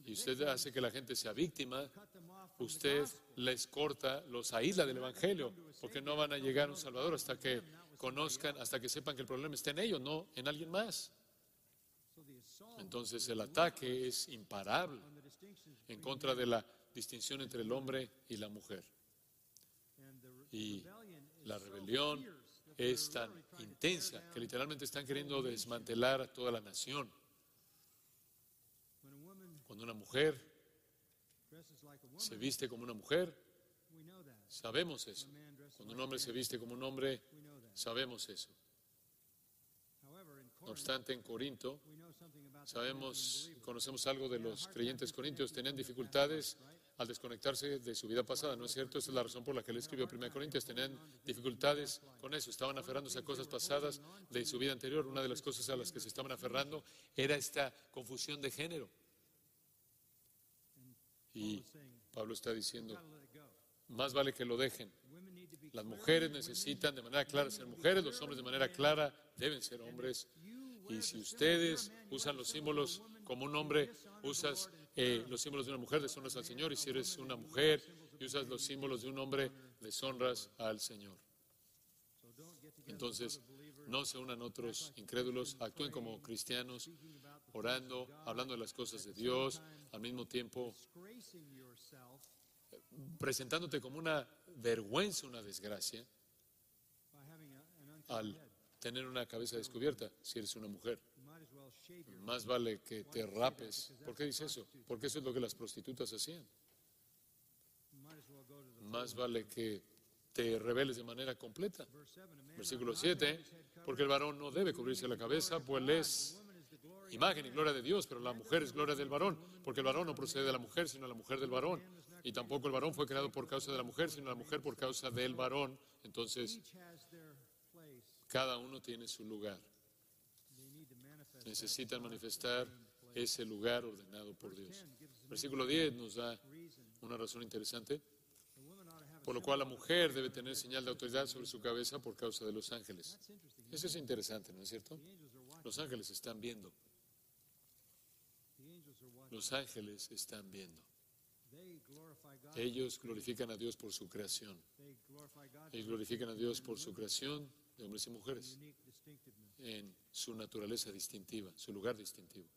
Y usted hace que la gente sea víctima, usted les corta, los aísla del Evangelio, porque no van a llegar a un Salvador hasta que conozcan, hasta que sepan que el problema está en ellos, no en alguien más. Entonces, el ataque es imparable en contra de la distinción entre el hombre y la mujer. Y la rebelión es tan intensa que literalmente están queriendo desmantelar a toda la nación. Cuando una mujer se viste como una mujer, sabemos eso. Cuando un hombre se viste como un hombre, sabemos eso. No obstante, en Corinto, sabemos, conocemos algo de los creyentes corintios. Tenían dificultades al desconectarse de su vida pasada, ¿no es cierto? Esa es la razón por la que él escribió Primera de Corintios. Tenían dificultades con eso. Estaban aferrándose a cosas pasadas de su vida anterior. Una de las cosas a las que se estaban aferrando era esta confusión de género. Y Pablo está diciendo, más vale que lo dejen. Las mujeres necesitan de manera clara ser mujeres, los hombres de manera clara deben ser hombres. Y si ustedes usan los símbolos como un hombre, usas eh, los símbolos de una mujer, deshonras al Señor. Y si eres una mujer y usas los símbolos de un hombre, deshonras al Señor. Entonces, no se unan otros incrédulos, actúen como cristianos, orando, hablando de las cosas de Dios, al mismo tiempo presentándote como una vergüenza, una desgracia, al tener una cabeza descubierta si eres una mujer. Más vale que te rapes. ¿Por qué dice eso? Porque eso es lo que las prostitutas hacían. Más vale que te rebeles de manera completa. Versículo siete, porque el varón no debe cubrirse la cabeza, pues es imagen y gloria de Dios, pero la mujer es gloria del varón, porque el varón no procede de la mujer, sino la mujer del varón. Y tampoco el varón fue creado por causa de la mujer, sino la mujer por causa del varón. Entonces, cada uno tiene su lugar. Necesitan manifestar ese lugar ordenado por Dios. Versículo diez nos da una razón interesante, por lo cual la mujer debe tener señal de autoridad sobre su cabeza por causa de los ángeles. Eso es interesante, ¿no es cierto? Los ángeles están viendo. Los ángeles están viendo. Ellos glorifican a Dios por su creación. Ellos glorifican a Dios por su creación de hombres y mujeres en su naturaleza distintiva, su lugar distintivo.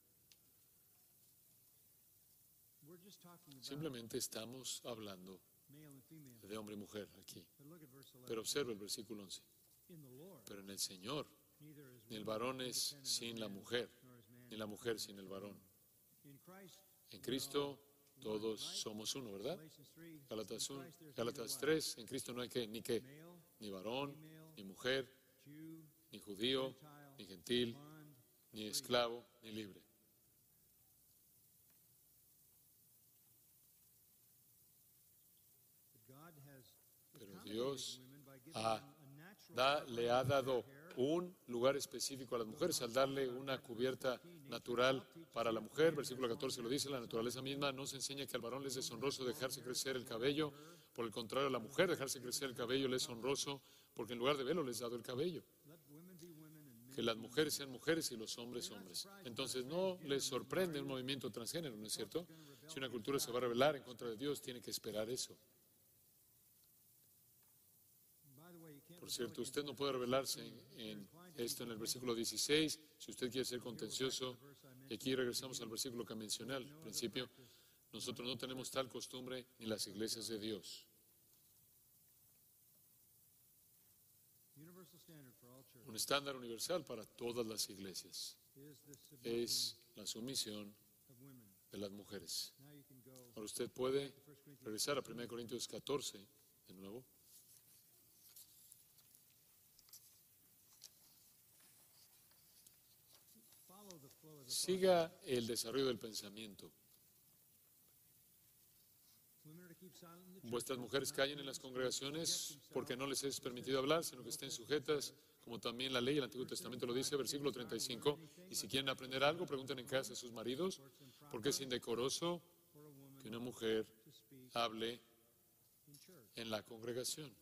Simplemente estamos hablando de hombre y mujer aquí. Pero observa el versículo once. Pero en el Señor, ni el varón es sin la mujer, ni la mujer sin el varón. En Cristo todos somos uno, ¿verdad? Gálatas tres, en Cristo no hay que, ni qué, ni varón, ni mujer, ni judío, ni gentil, ni esclavo, ni libre. Pero Dios ha, da, le ha dado un lugar específico a las mujeres, al darle una cubierta natural para la mujer. Versículo catorce lo dice, la naturaleza misma nos enseña que al varón les es honroso dejarse crecer el cabello. Por el contrario, a la mujer dejarse crecer el cabello les es honroso, porque en lugar de velo les ha dado el cabello. Que las mujeres sean mujeres y los hombres hombres. Entonces no les sorprende un movimiento transgénero, ¿no es cierto? Si una cultura se va a rebelar en contra de Dios, tiene que esperar eso. Por cierto, usted no puede rebelarse en, en esto en el versículo dieciséis, si usted quiere ser contencioso. Y aquí regresamos al versículo que mencioné al principio. Nosotros no tenemos tal costumbre ni las iglesias de Dios. Un estándar universal para todas las iglesias es la sumisión de las mujeres. Ahora usted puede regresar a primera de Corintios catorce de nuevo. Siga el desarrollo del pensamiento. Vuestras mujeres callen en las congregaciones porque no les es permitido hablar, sino que estén sujetas, como también la ley del Antiguo Testamento lo dice, versículo treinta y cinco. Y si quieren aprender algo, pregunten en casa a sus maridos, porque es indecoroso que una mujer hable en la congregación.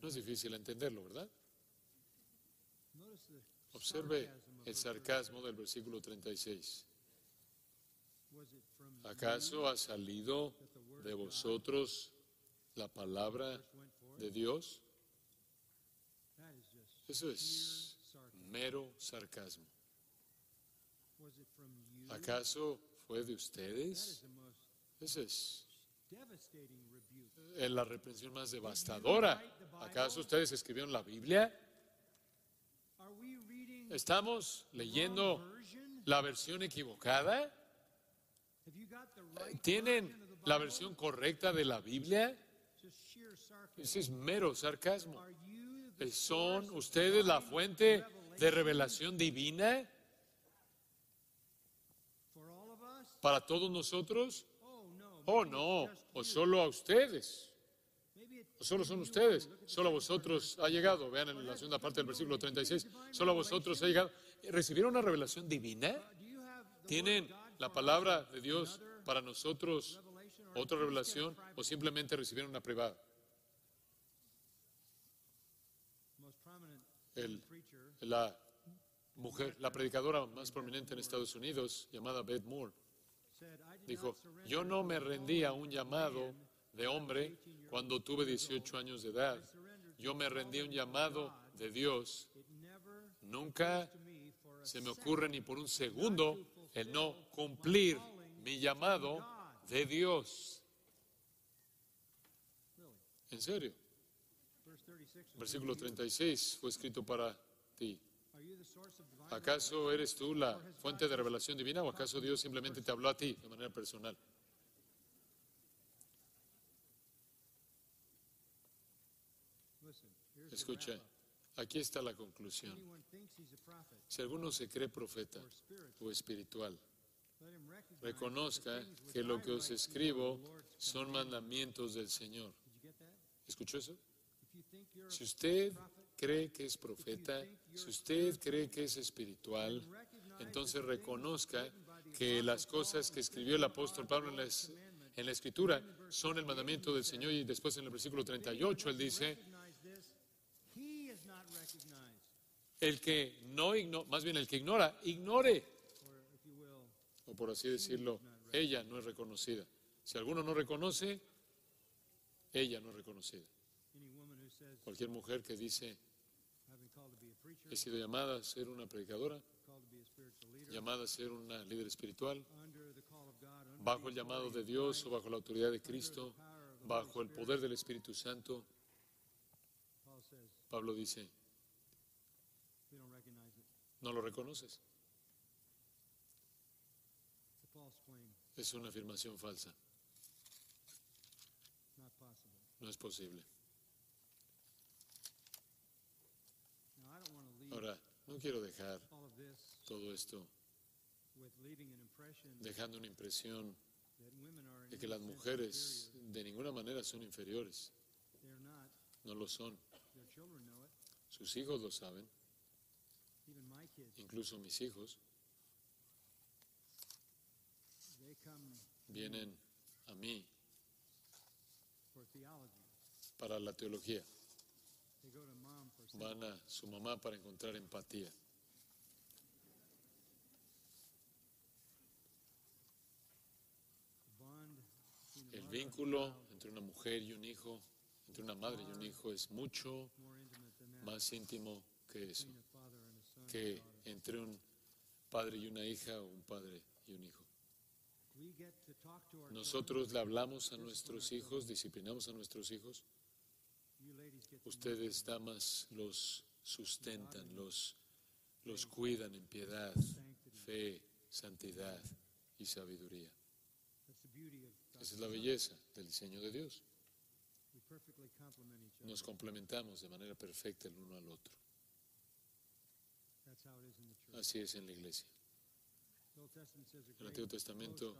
No es difícil entenderlo, ¿verdad? Observe el sarcasmo del versículo treinta y seis. ¿Acaso ha salido de vosotros la palabra de Dios? Eso es mero sarcasmo. ¿Acaso fue de ustedes? Esa es la reprensión más devastadora. ¿Acaso ustedes escribieron la Biblia? ¿Estamos leyendo la versión equivocada? ¿Tienen la versión correcta de la Biblia? Ese es mero sarcasmo. ¿Son ustedes la fuente de revelación divina para todos nosotros? Oh, no, o solo a ustedes. O solo son ustedes, solo a vosotros ha llegado. Vean en la segunda parte del versículo treinta y seis, solo a vosotros ha llegado. ¿Recibieron una revelación divina? ¿Tienen la palabra de Dios para nosotros, otra revelación, o simplemente recibieron una privada? El, la mujer, la predicadora más prominente en Estados Unidos, llamada Beth Moore, dijo: yo no me rendí a un llamado de hombre cuando tuve dieciocho años de edad. Yo me rendí a un llamado de Dios. Nunca se me ocurre ni por un segundo el no cumplir mi llamado de Dios. ¿En serio? Versículo treinta y seis fue escrito para ti. ¿Acaso eres tú la fuente de revelación divina o acaso Dios simplemente te habló a ti de manera personal? Escucha, aquí está la conclusión. Si alguno se cree profeta o espiritual, reconozca que lo que os escribo son mandamientos del Señor. ¿Escuchó eso? Si usted cree que es profeta, si usted cree que es espiritual, entonces reconozca que las cosas que escribió el apóstol Pablo en las En la Escritura son el mandamiento del Señor. Y después en el versículo treinta y ocho, él dice, el que no ignora, más bien el que ignora, ignore. O por así decirlo, ella no es reconocida. Si alguno no reconoce, ella no es reconocida. Cualquier mujer que dice, he sido llamada a ser una predicadora, llamada a ser una líder espiritual, bajo el llamado de Dios o bajo la autoridad de Cristo, bajo el poder del Espíritu Santo, Pablo dice, no lo reconoces. Es una afirmación falsa. No es posible. Ahora, no quiero dejar todo esto dejando una impresión de que las mujeres de ninguna manera son inferiores. No lo son. Sus hijos lo saben. Incluso mis hijos vienen a mí para la teología. Van a su mamá para encontrar empatía. El vínculo entre una mujer y un hijo, entre una madre y un hijo, es mucho más íntimo que eso, que entre un padre y una hija o un padre y un hijo. Nosotros le hablamos a nuestros hijos, disciplinamos a nuestros hijos. Ustedes, damas, los sustentan, los, los cuidan en piedad, fe, santidad y sabiduría. Esa es la belleza del diseño de Dios. Nos complementamos de manera perfecta el uno al otro. Así es en la iglesia. El Antiguo Testamento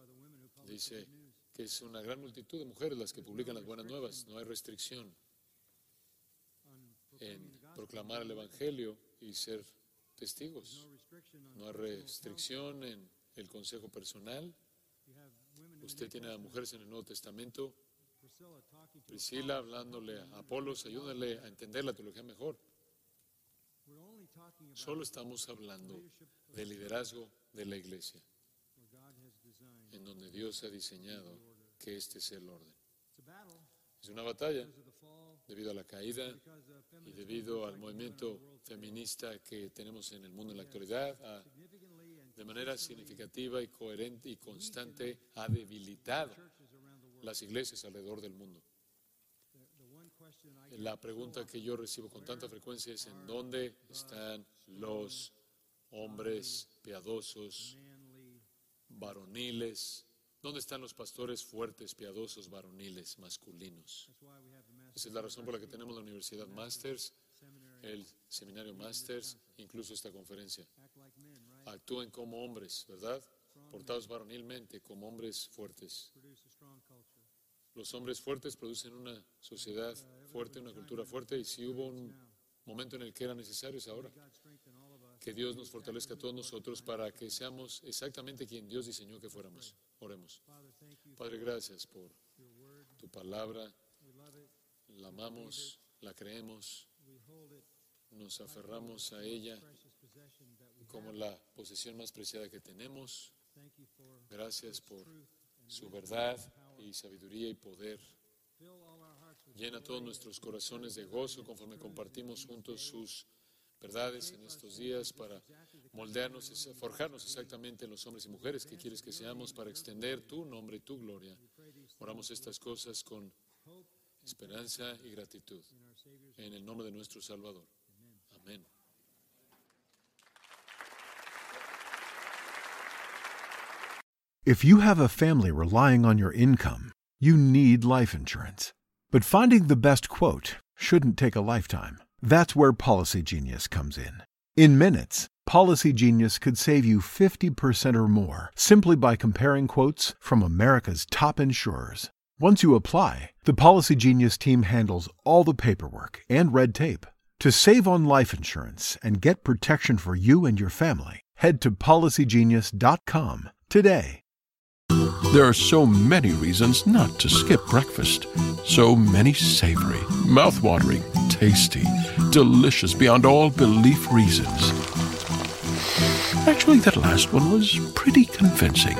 dice que es una gran multitud de mujeres las que publican las buenas nuevas. No hay restricción en proclamar el Evangelio y ser testigos. No hay restricción en el consejo personal. Usted tiene a mujeres en el Nuevo Testamento. Priscila hablándole a Apolos, ayúdale a entender la teología mejor. Solo estamos hablando del liderazgo de la iglesia, en donde Dios ha diseñado que este sea el orden. Es una batalla debido a la caída y debido al movimiento feminista que tenemos en el mundo en la actualidad. Ha, de manera significativa y coherente y constante, ha debilitado las iglesias alrededor del mundo. La pregunta que yo recibo con tanta frecuencia es: ¿en dónde están los hombres piadosos, varoniles? ¿Dónde están los pastores fuertes, piadosos, varoniles, masculinos? Esa es la razón por la que tenemos la Universidad Masters, el Seminario Masters, incluso esta conferencia. Actúen como hombres, ¿verdad? Portados varonilmente, como hombres fuertes. Los hombres fuertes producen una sociedad fuerte, una cultura fuerte, y si hubo un momento en el que era necesario, es ahora. Que Dios nos fortalezca a todos nosotros para que seamos exactamente quien Dios diseñó que fuéramos. Oremos. Padre, gracias por tu palabra. La amamos, la creemos, nos aferramos a ella como la posesión más preciada que tenemos. Gracias por su verdad y sabiduría y poder. Llena todos nuestros corazones de gozo conforme compartimos juntos sus verdades en estos días para moldearnos, forjarnos exactamente en los hombres y mujeres que quieres que seamos para extender tu nombre y tu gloria. Oramos estas cosas con esperanza y gratitud en el nombre de nuestro Salvador. Amén. If you have a family relying on your income, you need life insurance. But finding the best quote shouldn't take a lifetime. That's where Policy Genius comes in. In minutes, Policy Genius could save you fifty percent or more simply by comparing quotes from America's top insurers. Once you apply, the Policy Genius team handles all the paperwork and red tape. To save on life insurance and get protection for you and your family, head to policy genius dot com today. There are so many reasons not to skip breakfast. So many savory, mouthwatering, tasty, delicious beyond all belief reasons. Actually, that last one was pretty convincing.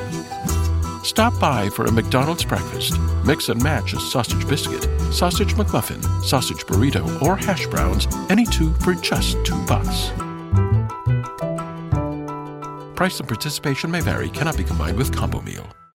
Stop by for a McDonald's breakfast. Mix and match a sausage biscuit, sausage McMuffin, sausage burrito, or hash browns, any two for just two bucks. Price and participation may vary, cannot be combined with combo meal.